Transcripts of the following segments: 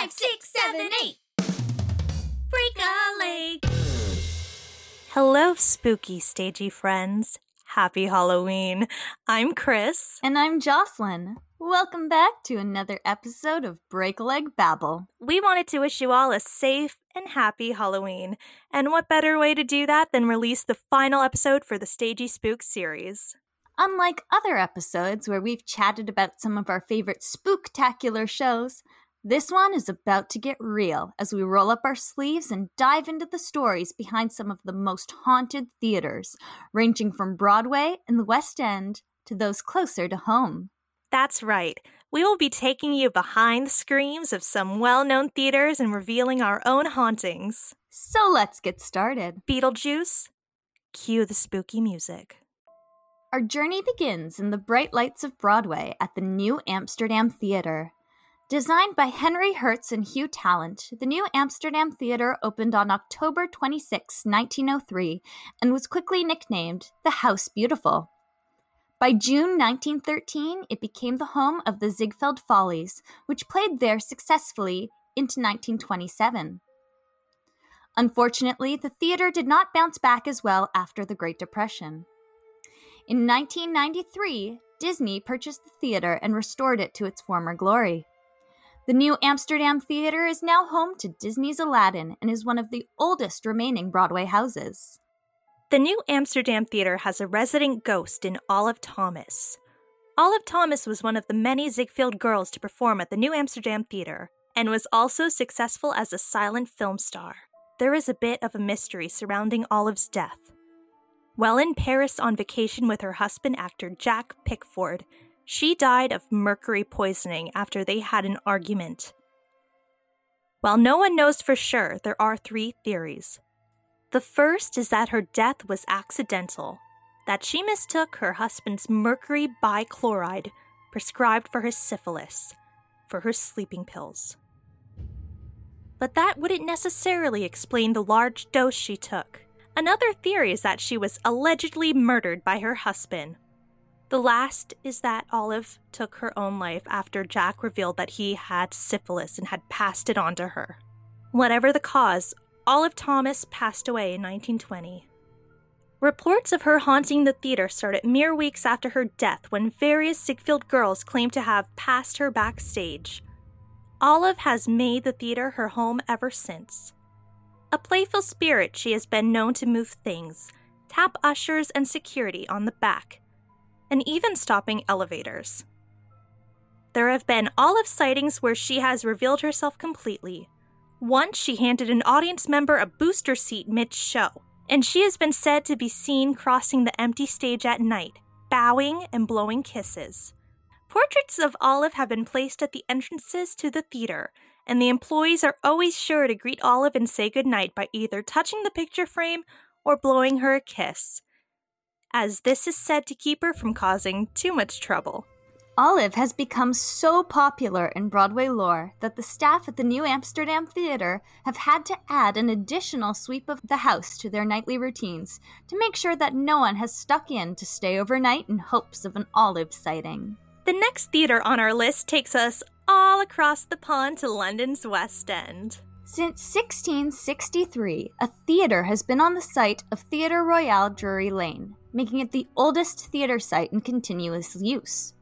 5, 6, 7, 8. Break a leg. Hello, spooky, stagey friends. Happy Halloween. I'm Chris. And I'm Jocelyn. Welcome back to another episode of Break a Leg Babble. We wanted to wish you all a safe and happy Halloween. And what better way to do that than release the final episode for the Stagey Spook series? Unlike other episodes where we've chatted about some of our favorite spooktacular shows, this one is about to get real as we roll up our sleeves and dive into the stories behind some of the most haunted theaters, ranging from Broadway and the West End to those closer to home. That's right. We will be taking you behind the screams of some well-known theaters and revealing our own hauntings. So let's get started. Beetlejuice, cue the spooky music. Our journey begins in the bright lights of Broadway at the New Amsterdam Theatre. Designed by Henry Hertz and Hugh Tallant, the New Amsterdam Theatre opened on October 26, 1903, and was quickly nicknamed the House Beautiful. By June 1913, it became the home of the Ziegfeld Follies, which played there successfully into 1927. Unfortunately, the theatre did not bounce back as well after the Great Depression. In 1993, Disney purchased the theatre and restored it to its former glory. The New Amsterdam Theatre is now home to Disney's Aladdin and is one of the oldest remaining Broadway houses. The New Amsterdam Theatre has a resident ghost in Olive Thomas. Olive Thomas was one of the many Ziegfeld girls to perform at the New Amsterdam Theatre and was also successful as a silent film star. There is a bit of a mystery surrounding Olive's death. While in Paris on vacation with her husband, actor Jack Pickford, she died of mercury poisoning after they had an argument. While no one knows for sure, there are 3 theories. The first is that her death was accidental, that she mistook her husband's mercury bichloride, prescribed for his syphilis, for her sleeping pills. But that wouldn't necessarily explain the large dose she took. Another theory is that she was allegedly murdered by her husband. The last is that Olive took her own life after Jack revealed that he had syphilis and had passed it on to her. Whatever the cause, Olive Thomas passed away in 1920. Reports of her haunting the theater started mere weeks after her death when various Ziegfeld girls claimed to have passed her backstage. Olive has made the theater her home ever since. A playful spirit, she has been known to move things, tap ushers and security on the back, and even stopping elevators. There have been Olive sightings where she has revealed herself completely. Once she handed an audience member a booster seat mid-show, and she has been said to be seen crossing the empty stage at night, bowing and blowing kisses. Portraits of Olive have been placed at the entrances to the theater, and the employees are always sure to greet Olive and say goodnight by either touching the picture frame or blowing her a kiss, as this is said to keep her from causing too much trouble. Olive has become so popular in Broadway lore that the staff at the New Amsterdam Theatre have had to add an additional sweep of the house to their nightly routines to make sure that no one has stuck in to stay overnight in hopes of an Olive sighting. The next theatre on our list takes us all across the pond to London's West End. Since 1663, a theatre has been on the site of Theatre Royal Drury Lane, making it the oldest theatre site in continuous use.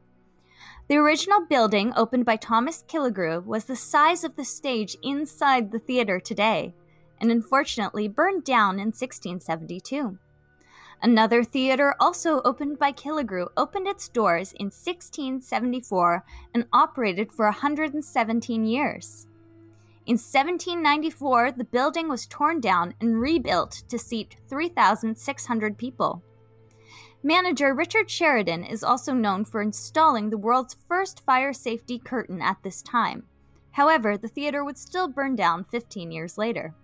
The original building, opened by Thomas Killigrew, was the size of the stage inside the theatre today, and unfortunately burned down in 1672. Another theatre, also opened by Killigrew, opened its doors in 1674 and operated for 117 years. In 1794, the building was torn down and rebuilt to seat 3,600 people. Manager Richard Sheridan is also known for installing the world's first fire safety curtain at this time. However, the theater would still burn down 15 years later.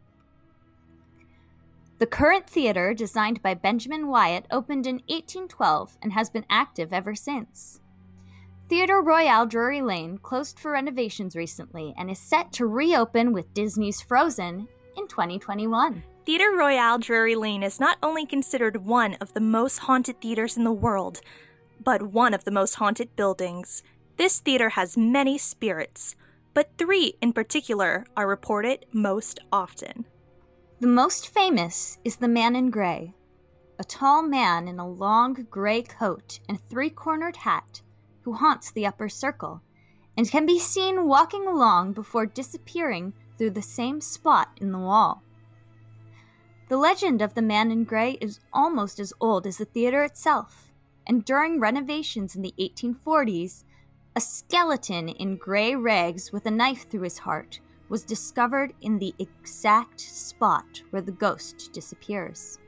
The current theater, designed by Benjamin Wyatt, opened in 1812 and has been active ever since. Theatre Royal Drury Lane closed for renovations recently and is set to reopen with Disney's Frozen in 2021. Theatre Royal Drury Lane is not only considered one of the most haunted theatres in the world, but one of the most haunted buildings. This theatre has many spirits, but three in particular are reported most often. The most famous is the Man in Grey, a tall man in a long grey coat and three-cornered hat who haunts the upper circle and can be seen walking along before disappearing through the same spot in the wall. The legend of the Man in Grey is almost as old as the theatre itself, and during renovations in the 1840s, a skeleton in grey rags with a knife through his heart was discovered in the exact spot where the ghost disappears.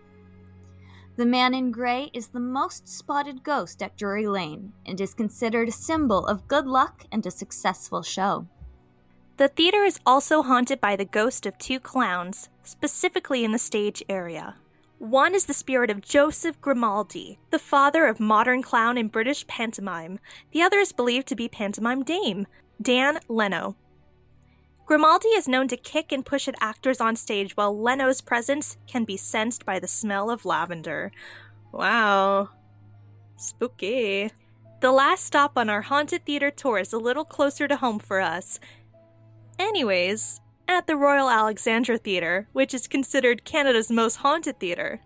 The Man in Grey is the most spotted ghost at Drury Lane and is considered a symbol of good luck and a successful show. The theatre is also haunted by the ghost of two clowns, specifically in the stage area. One is the spirit of Joseph Grimaldi, the father of modern clown and British pantomime. The other is believed to be pantomime dame, Dan Leno. Grimaldi is known to kick and push at actors on stage, while Leno's presence can be sensed by the smell of lavender. Wow. Spooky. The last stop on our haunted theater tour is a little closer to home for us. Anyways, at the Royal Alexandra Theatre, which is considered Canada's most haunted theatre.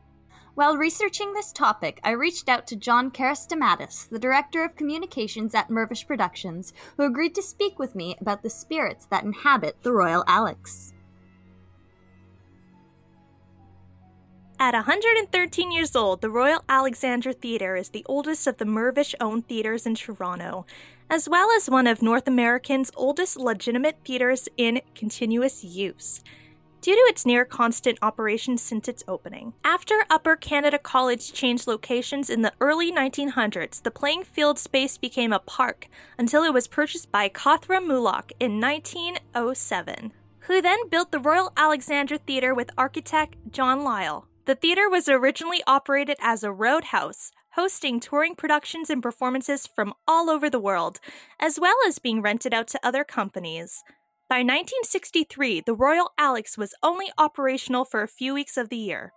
While researching this topic, I reached out to John Karastamatis, the Director of Communications at Mervish Productions, who agreed to speak with me about the spirits that inhabit the Royal Alex. At 113 years old, the Royal Alexandra Theatre is the oldest of the Mervish-owned theatres in Toronto, as well as one of North America's oldest legitimate theatres in continuous use, due to its near-constant operation since its opening. After Upper Canada College changed locations in the early 1900s, the playing field space became a park until it was purchased by Cothra Mulock in 1907, who then built the Royal Alexandra Theatre with architect John Lyle. The theatre was originally operated as a roadhouse, hosting touring productions and performances from all over the world, as well as being rented out to other companies. By 1963, the Royal Alex was only operational for a few weeks of the year.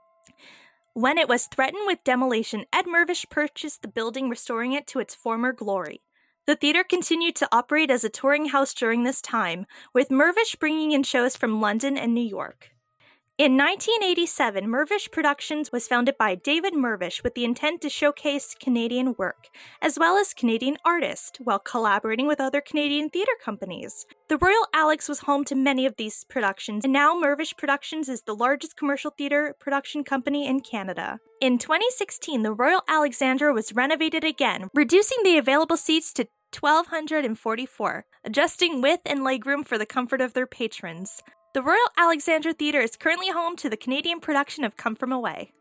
When it was threatened with demolition, Ed Mirvish purchased the building, restoring it to its former glory. The theatre continued to operate as a touring house during this time, with Mirvish bringing in shows from London and New York. In 1987, Mervish Productions was founded by David Mirvish with the intent to showcase Canadian work, as well as Canadian artists, while collaborating with other Canadian theatre companies. The Royal Alex was home to many of these productions, and now Mervish Productions is the largest commercial theatre production company in Canada. In 2016, the Royal Alexandra was renovated again, reducing the available seats to 1,244, adjusting width and legroom for the comfort of their patrons. The Royal Alexandra Theatre is currently home to the Canadian production of Come From Away.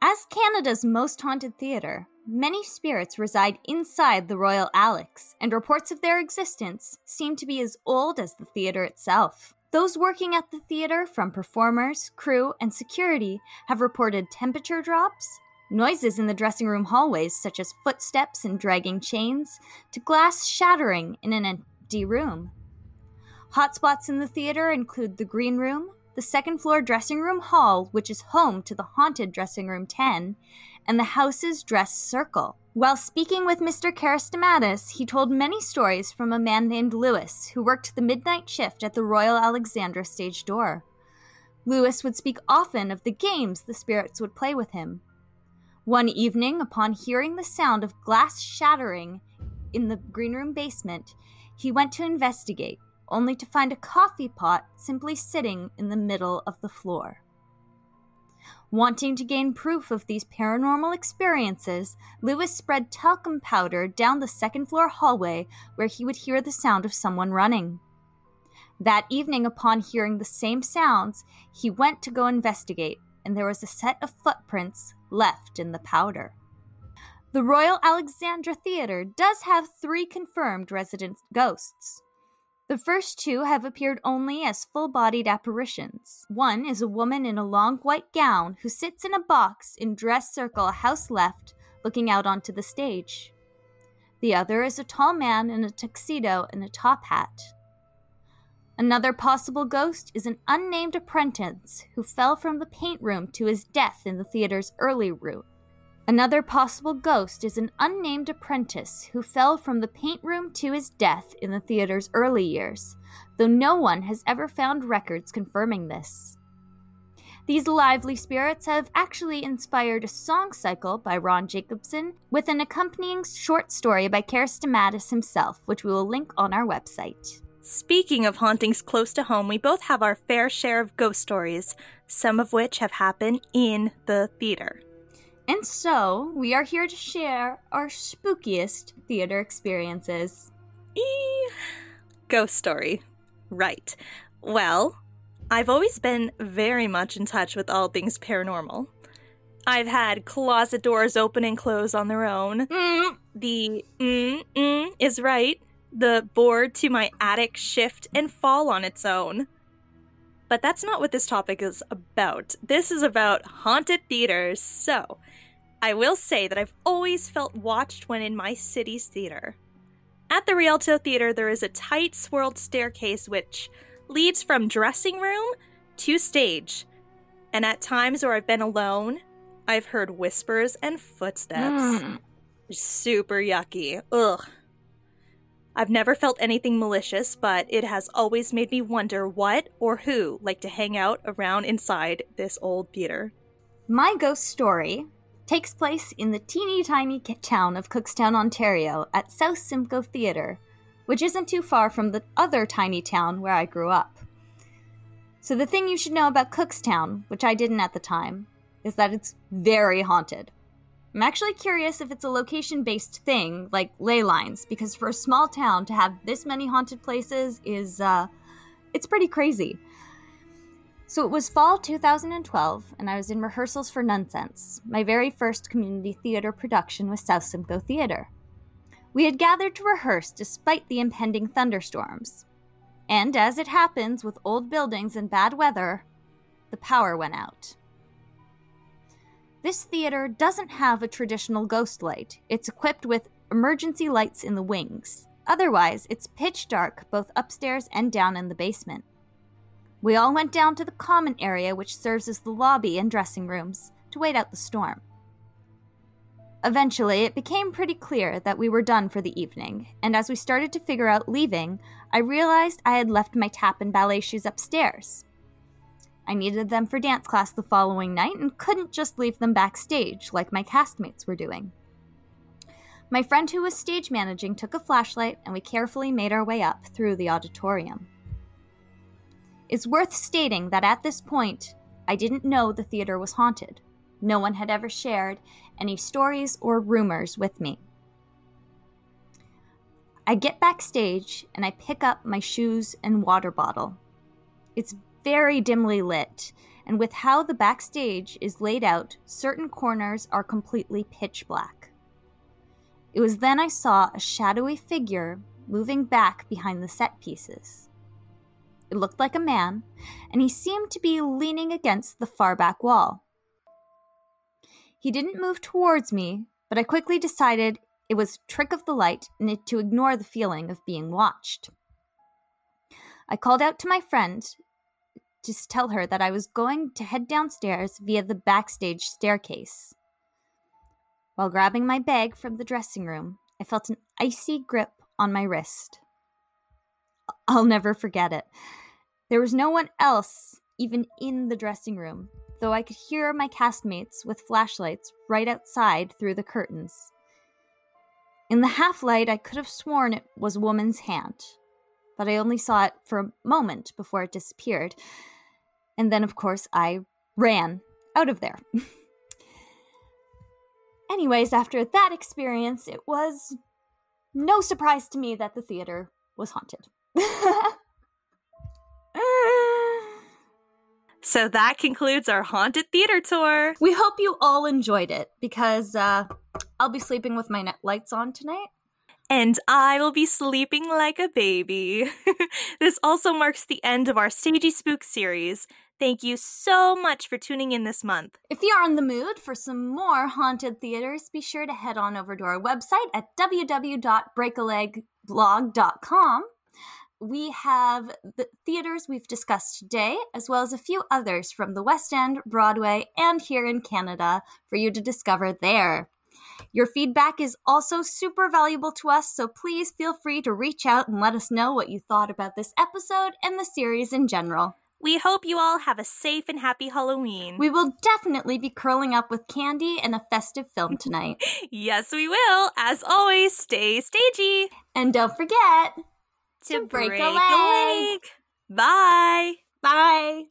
As Canada's most haunted theatre, many spirits reside inside the Royal Alex, and reports of their existence seem to be as old as the theatre itself. Those working at the theatre, from performers, crew, and security, have reported temperature drops, noises in the dressing room hallways such as footsteps and dragging chains, to glass shattering in an empty room. Hotspots in the theatre include the Green Room, the second-floor dressing room hall, which is home to the haunted Dressing Room 10, and the house's dress circle. While speaking with Mr. Karastamatis, he told many stories from a man named Lewis, who worked the midnight shift at the Royal Alexandra stage door. Lewis would speak often of the games the spirits would play with him. One evening, upon hearing the sound of glass shattering in the Green Room basement, he went to investigate, only to find a coffee pot simply sitting in the middle of the floor. Wanting to gain proof of these paranormal experiences, Lewis spread talcum powder down the second-floor hallway where he would hear the sound of someone running. That evening, upon hearing the same sounds, he went to go investigate, and there was a set of footprints left in the powder. The Royal Alexandra Theatre does have three confirmed resident ghosts. The first two have appeared only as full-bodied apparitions. One is a woman in a long white gown who sits in a box in dress circle house left, looking out onto the stage. The other is a tall man in a tuxedo and a top hat. Another possible ghost is an unnamed apprentice who fell from the paint room to his death in the theater's early route. Another possible ghost is an unnamed apprentice who fell from the paint room to his death in the theater's early years, though no one has ever found records confirming this. These lively spirits have actually inspired a song cycle by Ron Jacobson with an accompanying short story by Karastamatis himself, which we will link on our website. Speaking of hauntings close to home, we both have our fair share of ghost stories, some of which have happened in the theater. And so, we are here to share our spookiest theater experiences. Ghost story. Right. Well, I've always been very much in touch with all things paranormal. I've had closet doors open and close on their own. The is right. The board to my attic shift and fall on its own. But that's not what this topic is about. This is about haunted theaters. So, I will say that I've always felt watched when in my city's theater. At the Rialto Theater, there is a tight, swirled staircase which leads from dressing room to stage. And at times where I've been alone, I've heard whispers and footsteps. Super yucky. Ugh. I've never felt anything malicious, but it has always made me wonder what or who like to hang out around inside this old theater. My ghost story takes place in the teeny tiny town of Cookstown, Ontario, at South Simcoe Theatre, which isn't too far from the other tiny town where I grew up. So the thing you should know about Cookstown, which I didn't at the time, is that it's very haunted. I'm actually curious if it's a location-based thing, like ley lines, because for a small town to have this many haunted places is, it's pretty crazy. So it was fall 2012, and I was in rehearsals for Nonsense, my very first community theater production with South Simcoe Theatre. We had gathered to rehearse despite the impending thunderstorms. And as it happens with old buildings and bad weather, the power went out. This theater doesn't have a traditional ghost light. It's equipped with emergency lights in the wings. Otherwise, it's pitch dark both upstairs and down in the basement. We all went down to the common area, which serves as the lobby and dressing rooms, to wait out the storm. Eventually, it became pretty clear that we were done for the evening, and as we started to figure out leaving, I realized I had left my tap and ballet shoes upstairs. I needed them for dance class the following night and couldn't just leave them backstage like my castmates were doing. My friend who was stage managing took a flashlight and we carefully made our way up through the auditorium. It's worth stating that at this point, I didn't know the theater was haunted. No one had ever shared any stories or rumors with me. I get backstage and I pick up my shoes and water bottle. It's very dimly lit, and with how the backstage is laid out, certain corners are completely pitch black. It was then I saw a shadowy figure moving back behind the set pieces. It looked like a man, and he seemed to be leaning against the far back wall. He didn't move towards me, but I quickly decided it was a trick of the light and to ignore the feeling of being watched. I called out to my friend, just tell her that I was going to head downstairs via the backstage staircase. While grabbing my bag from the dressing room, I felt an icy grip on my wrist. I'll never forget it. There was no one else even in the dressing room, though I could hear my castmates with flashlights right outside through the curtains. In the half-light, I could have sworn it was a woman's hand, but I only saw it for a moment before it disappeared. And then, of course, I ran out of there. Anyways, after that experience, it was no surprise to me that the theater was haunted. So that concludes our haunted theater tour. We hope you all enjoyed it, because I'll be sleeping with my lights on tonight. And I will be sleeping like a baby. This also marks the end of our Stagey Spook series. Thank you so much for tuning in this month. If you are in the mood for some more haunted theaters, be sure to head on over to our website at www.breakaleggblog.com. we have the theaters we've discussed today, as well as a few others from the West End, Broadway, and here in Canada for you to discover there. Your feedback is also super valuable to us, so please feel free to reach out and let us know what you thought about this episode and the series in general. We hope you all have a safe and happy Halloween. We will definitely be curling up with candy and a festive film tonight. Yes, we will. As always, stay stagey. And don't forget to break a leg. Bye. Bye.